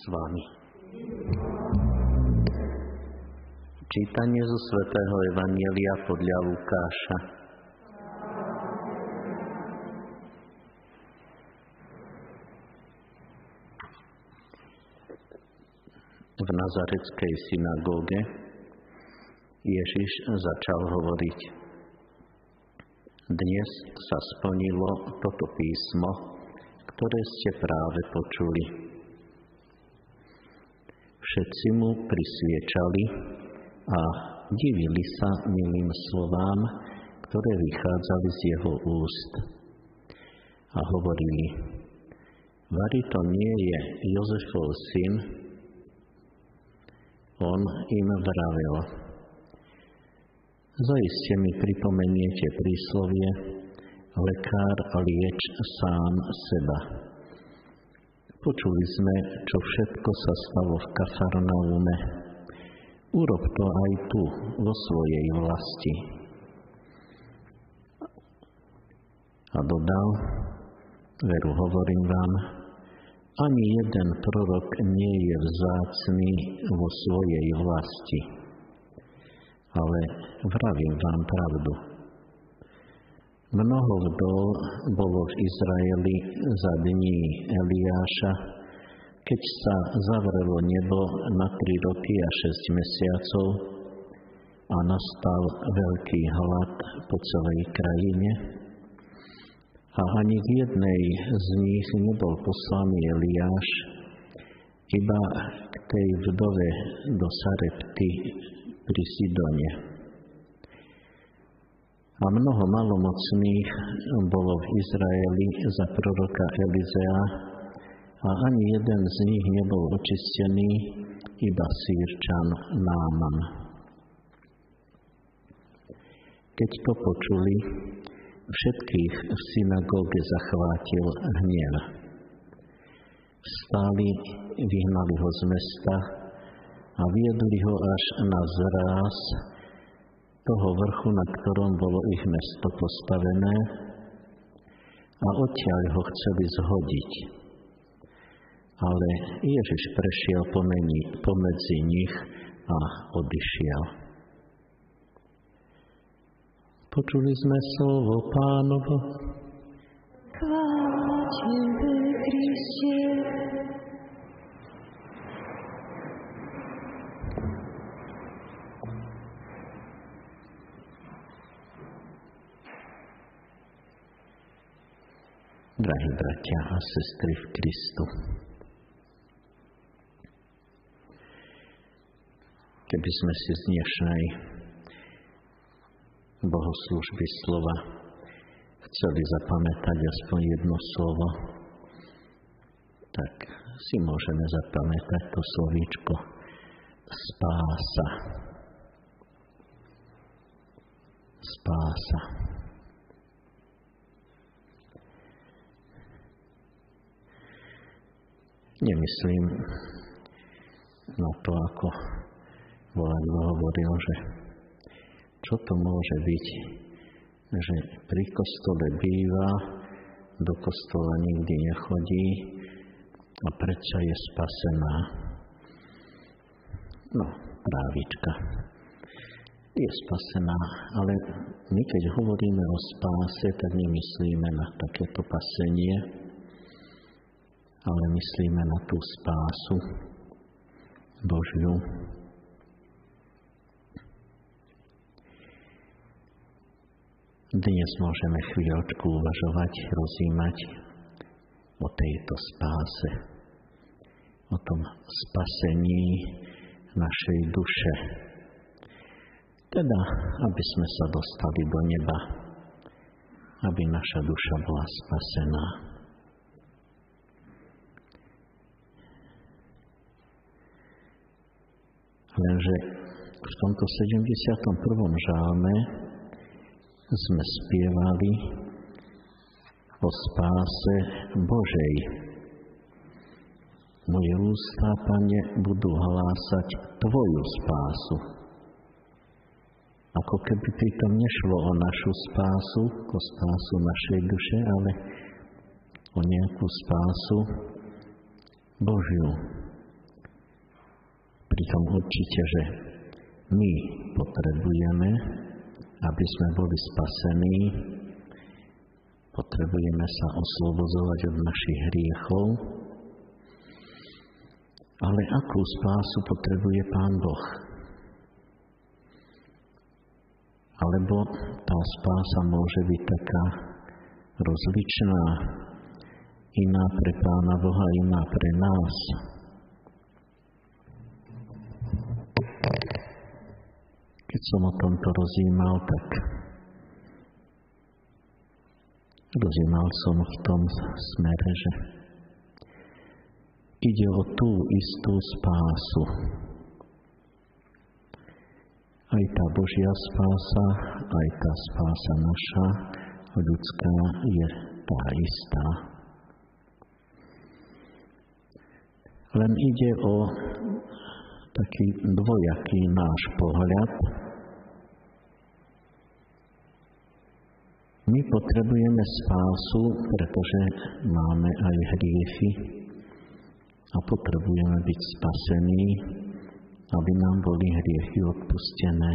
s vami. Čítanie zo svätého Evanjelia podľa Lukáša. V nazareckej synagóge Ježiš začal hovoriť: Dnes sa splnilo toto písmo, ktoré ste práve počuli. Všetci mu prisviečali a divili sa milým slovám, ktoré vychádzali z jeho úst. A hovorili: Vari to nie je Jozefov syn? On im vravel: Zaiste mi pripomeniete príslovie: Lekár lieč sám seba. Počuli sme, čo všetko sa stalo v Kafarnaume. Urob to aj tu, vo svojej vlasti. A dodal: Veru hovorím vám, ani jeden prorok nie je vzácny vo svojej vlasti. Ale vravím vám pravdu. Mnoho vdov bolo v Izraeli za dní Eliáša, keď sa zavrelo nebo na 3 roky a 6 mesiacov a nastal veľký hlad po celej krajine, a ani k jednej z nich nebol poslaný Eliáš, iba k tej vdove do Sarepty pri Sidone. A mnoho malomocných bolo v Izraeli za proroka Elizea, a ani jeden z nich nebol očistený, iba Sýrčan Náman. Keď to počuli, všetkých v synagóge zachvátil hnev. Vstáli, vyhnali ho z mesta a viedli ho až na zráz toho vrchu, na ktorom bolo ich mesto postavené, a odtiaľ ho chceli zhodiť. Ale Ježiš prešiel pomedzi nich a odišiel. Počuli sme slovo Pánovo. Chvála Tebe, Kriste. Drahí bratia a sestry v Kristu, keby sme si z dnešnej bohoslúžby slova chceli zapamätať aspoň jedno slovo, tak si môžeme zapamätať to slovíčko spása. Spása. Nemyslím na to, ako Volajmo hovoril, že čo to môže byť, že pri kostole býva, do kostola nikdy nechodí a predsa je spasená. No, právička. Je spasená, ale my keď hovoríme o spáse, tak nemyslíme na takéto pasenie, ale myslíme na tú spásu Božiu. Dnes môžeme chvíľočku uvažovať, rozímať o tejto spáse, o tom spasení našej duše. Teda, aby sme sa dostali do neba, aby naša duša bola spasená. Lenže v tomto 71. žálme sme spievali o spáse Božej. Moje ústa, Pane, budú hlásať Tvoju spásu. Ako keby pritom nešlo o našu spásu, o spásu našej duše, ale o nejakú spásu Božiu, tom určite, že my potrebujeme, aby sme boli spasení, potrebujeme sa oslobodzovať od našich hriechov, ale akú spásu potrebuje Pán Boh? Alebo tá spása môže byť taká rozličná, iná pre Pána Boha, iná pre nás. Keď som o tomto rozjímal, tak rozjímal som v tom smere, že ide o tú istú spásu. Aj tá Božia spása, aj tá spása naša, ľudská, je tá istá. Len ide o taký dvojaký náš pohľad. My potrebujeme spásu, pretože máme aj hriechy a potrebujeme byť spasení, aby nám boli hriechy odpustené.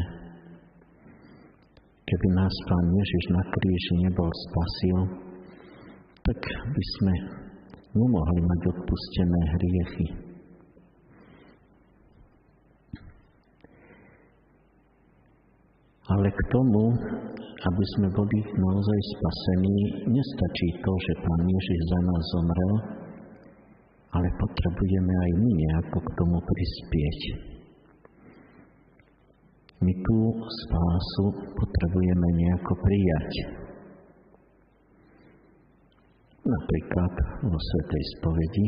Keby nás Pán Ježiš na kríži nebol spasil, tak by sme nemohli mať odpustené hriechy. Ale k tomu, aby sme boli naozaj spasení, nestačí to, že Pán Ježiš za nás zomrel, ale potrebujeme aj my nejako k tomu prispieť. My tú spásu potrebujeme nejako prijať. Napríklad vo Svätej spovedi,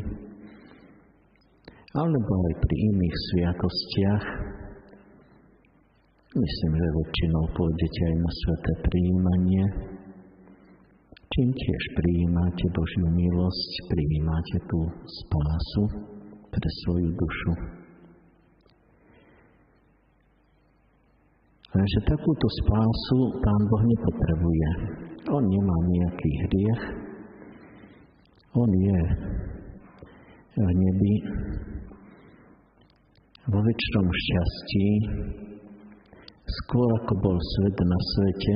alebo aj pri iných sviatostiach. Myslím, že väčšinou pôjdete aj na sväté prijímanie. Čím tiež prijímate Božiu milosť, prijímate tú spásu pre svoju dušu. Takže takúto spásu Pán Boh nepotrebuje. On nemá nejaký hriech. On je v nebi vo večnom šťastí. Skôr ako bol svet na svete,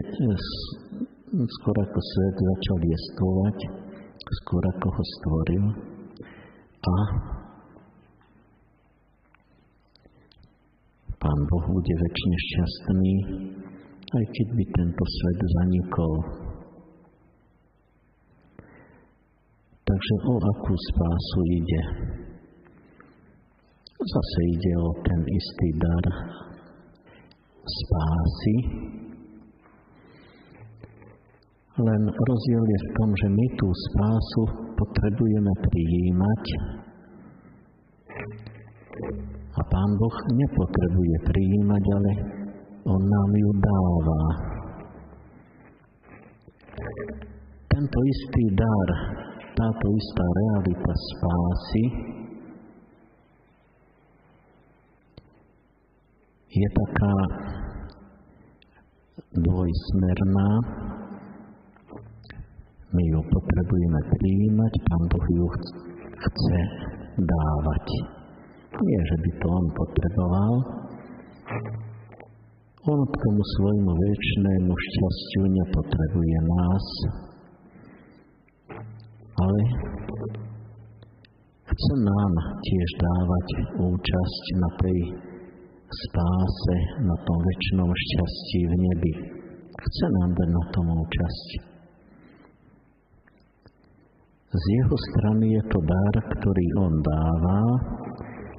skôr ako svet začal jestvovať, skôr ako ho stvoril. A Pán Boh bude večne šťastný, aj keď by tento svet zanikol. Takže o akú spásu ide? Zase ide o ten istý dar spásy. Len rozdiel je v tom, že my tú spásu potrebujeme prijímať a Pán Boh nepotrebuje prijímať, ale on nám ju dáva. Tento istý dar, táto istá realita spásy je taká dvojsmerná. My ju potrebujeme prijímať, Pán Boh ju chce dávať. Nie, že by to on potreboval. On k tomu svojmu večnému šťastiu nepotrebuje nás, ale chce nám tiež dávať účasť na tej spáse, na tom večnom šťastí v nebi. Chce nám dať na tom účasť. Z jeho strany je to dar, ktorý on dáva,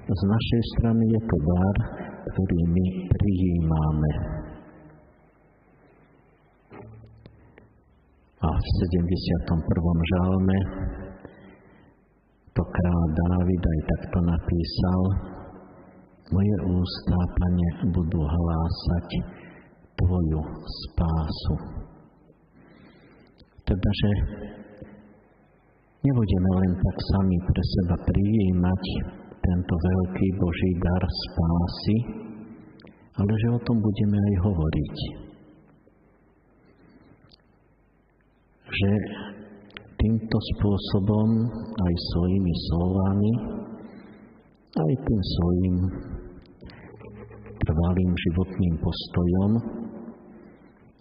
z našej strany je to dar, ktorý my prijímame. A v 71. žalme to kráľ Dávid aj takto napísal: Moje ústa, Pane, budú hlásať tvoju spásu. Teda, že nebudeme len tak sami pre seba prijímať tento veľký Boží dar spásy, ale že o tom budeme aj hovoriť. Že týmto spôsobom, aj svojimi slovami, aj tým svojim trvalým životným postojom,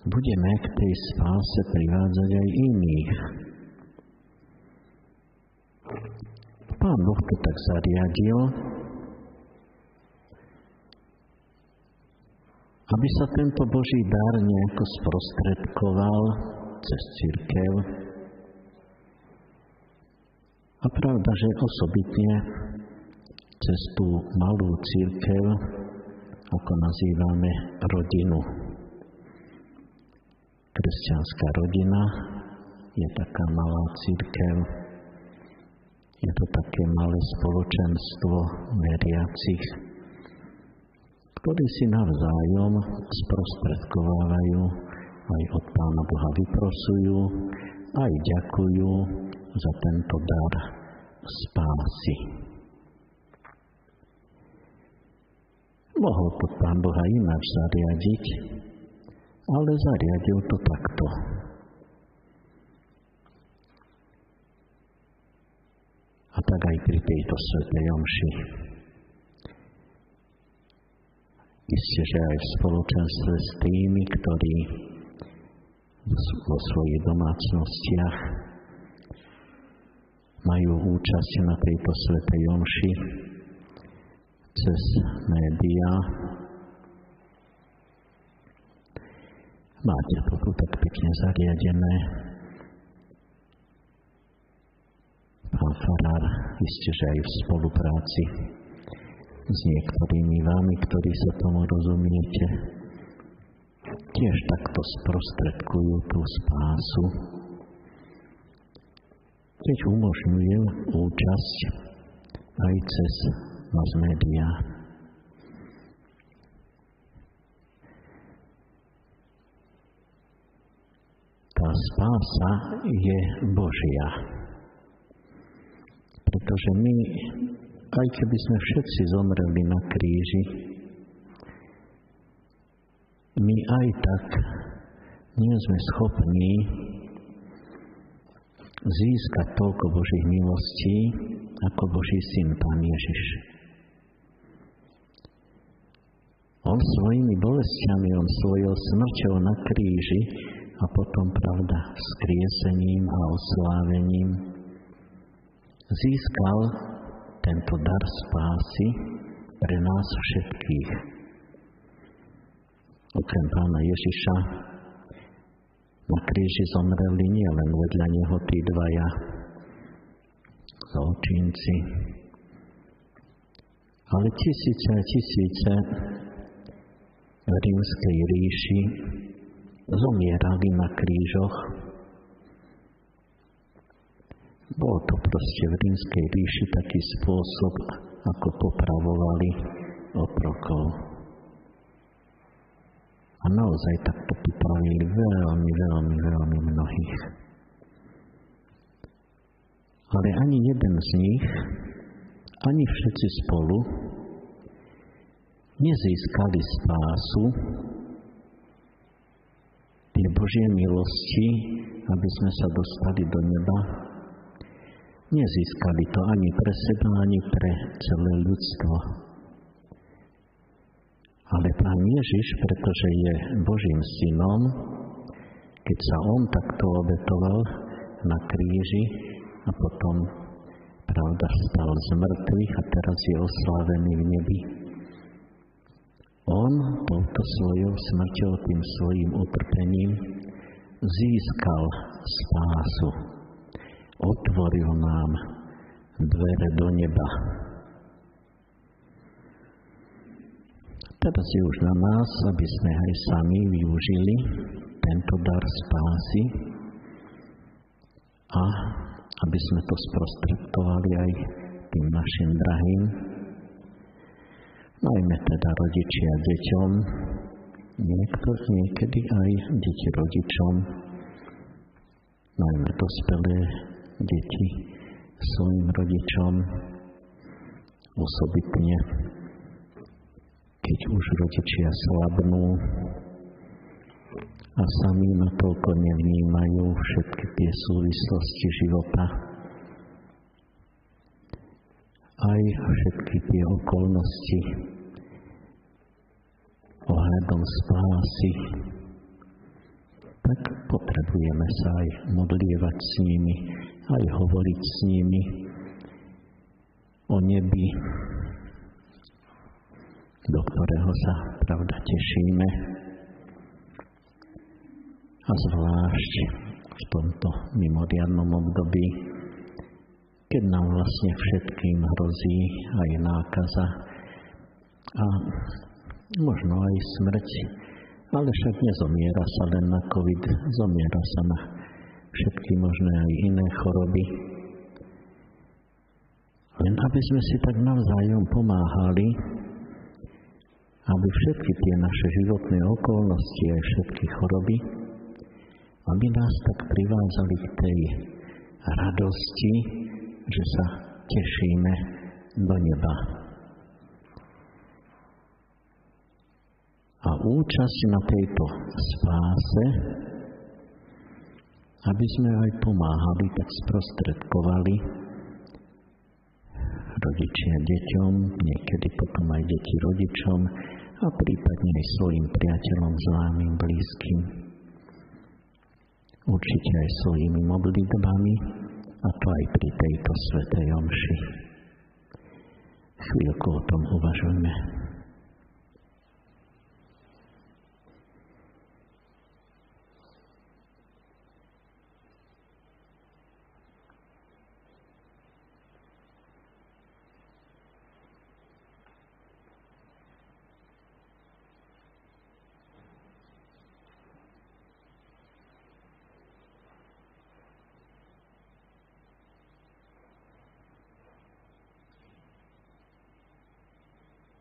budeme k tej spáse privádzať aj iných. Pán Boh to tak zariadil, aby sa tento Boží dar nejako sprostredkoval cez cirkev. A pravda, že osobitne cez tú malú cirkev, ako nazývame rodinu. Kresťanská rodina je taká malá cirkev. Je to také malé spoločenstvo veriacich, ktorí si navzájom sprostredkovávajú, aj od Pána Boha vyprosujú, aj ďakujú za tento dar spásy. Mohol to Pán Boha ináč zariadiť, ale zariadil to takto. A tak aj pri tejto svätej omši. Isté, že aj v spoločenstve s tými, ktorí vo svojich domácnostiach majú účasť na tejto svätej omši cez médiá. Máte toto tak pekne zariadené. Pán farár, isté, že aj v spolupráci s niektorými vami, ktorí sa tomu rozumiete, tiež takto sprostredkujú tú spásu. Keď umožňujú účasť aj cez mass médiá. Tá spása je Božia. Pretože my, aj keby sme všetci zomreli na kríži, my aj tak nie sme schopní získať toľko Božích milostí, ako Boží syn, Pán Ježiš. On svojimi bolestiami, on svojou smrťou na kríži a potom, pravda, vzkriesením a oslávením získal tento dar spásy pre nás všetkých. Okrem Pána Ježiša na kríži zomreli nielen vedľa neho tí dvaja zločinci, ale tisíce a tisíce v Rímskej ríši zomierali na krížoch. Bolo to proste v Rímskej ríši taký spôsob, ako popravovali otrokov. A naozaj takto popravili veľmi mnohých. Ale ani jeden z nich, ani všetci spolu nezískali spásu tie Božie milosti, aby sme sa dostali do neba. Nezískali to ani pre seba, ani pre celé ľudstvo. Ale Pán Ježiš, pretože je Božím synom, keď sa on takto obetoval na kríži a potom, pravda, vstal z mŕtvych a teraz je oslávený v nebi. On touto svojou smrťou, tým svojím utrpením získal spásu. Otvoril nám dvere do neba. Teraz je už na nás, aby sme aj sami využili tento dar spásy a aby sme to sprostredkovali aj tým našim drahým, najmä teda rodičia deťom, niekedy aj deti rodičom, najmä dospelé deti svojim rodičom, osobitne, keď už rodičia slabnú a sami natoľko nevnímajú všetky tie súvislosti života, aj všetky tie okolnosti, ohľadom spásy, tak potrebujeme sa aj modlievať s nimi, aj hovoriť s nimi o nebi, do ktorého sa, pravda, tešíme. A zvlášť v tomto mimoriadnom období, keď nám vlastne všetkým hrozí aj nákaza a možno aj smrť, ale však nezomiera sa len na COVID, zomiera sa na všetky možné aj iné choroby. Len aby sme si tak navzájom pomáhali, aby všetky tie naše životné okolnosti aj všetky choroby, aby nás tak privázali k tej radosti, že sa tešíme do neba. A účasť na tejto spáse, aby sme aj pomáhali, tak sprostredkovali rodičia deťom, niekedy potom aj deti rodičom a prípadne aj svojim priateľom, známym, blízkym. Určite aj svojimi modlitbami, a to aj pri tejto svätej omši. Chvíľku o tom uvažujme.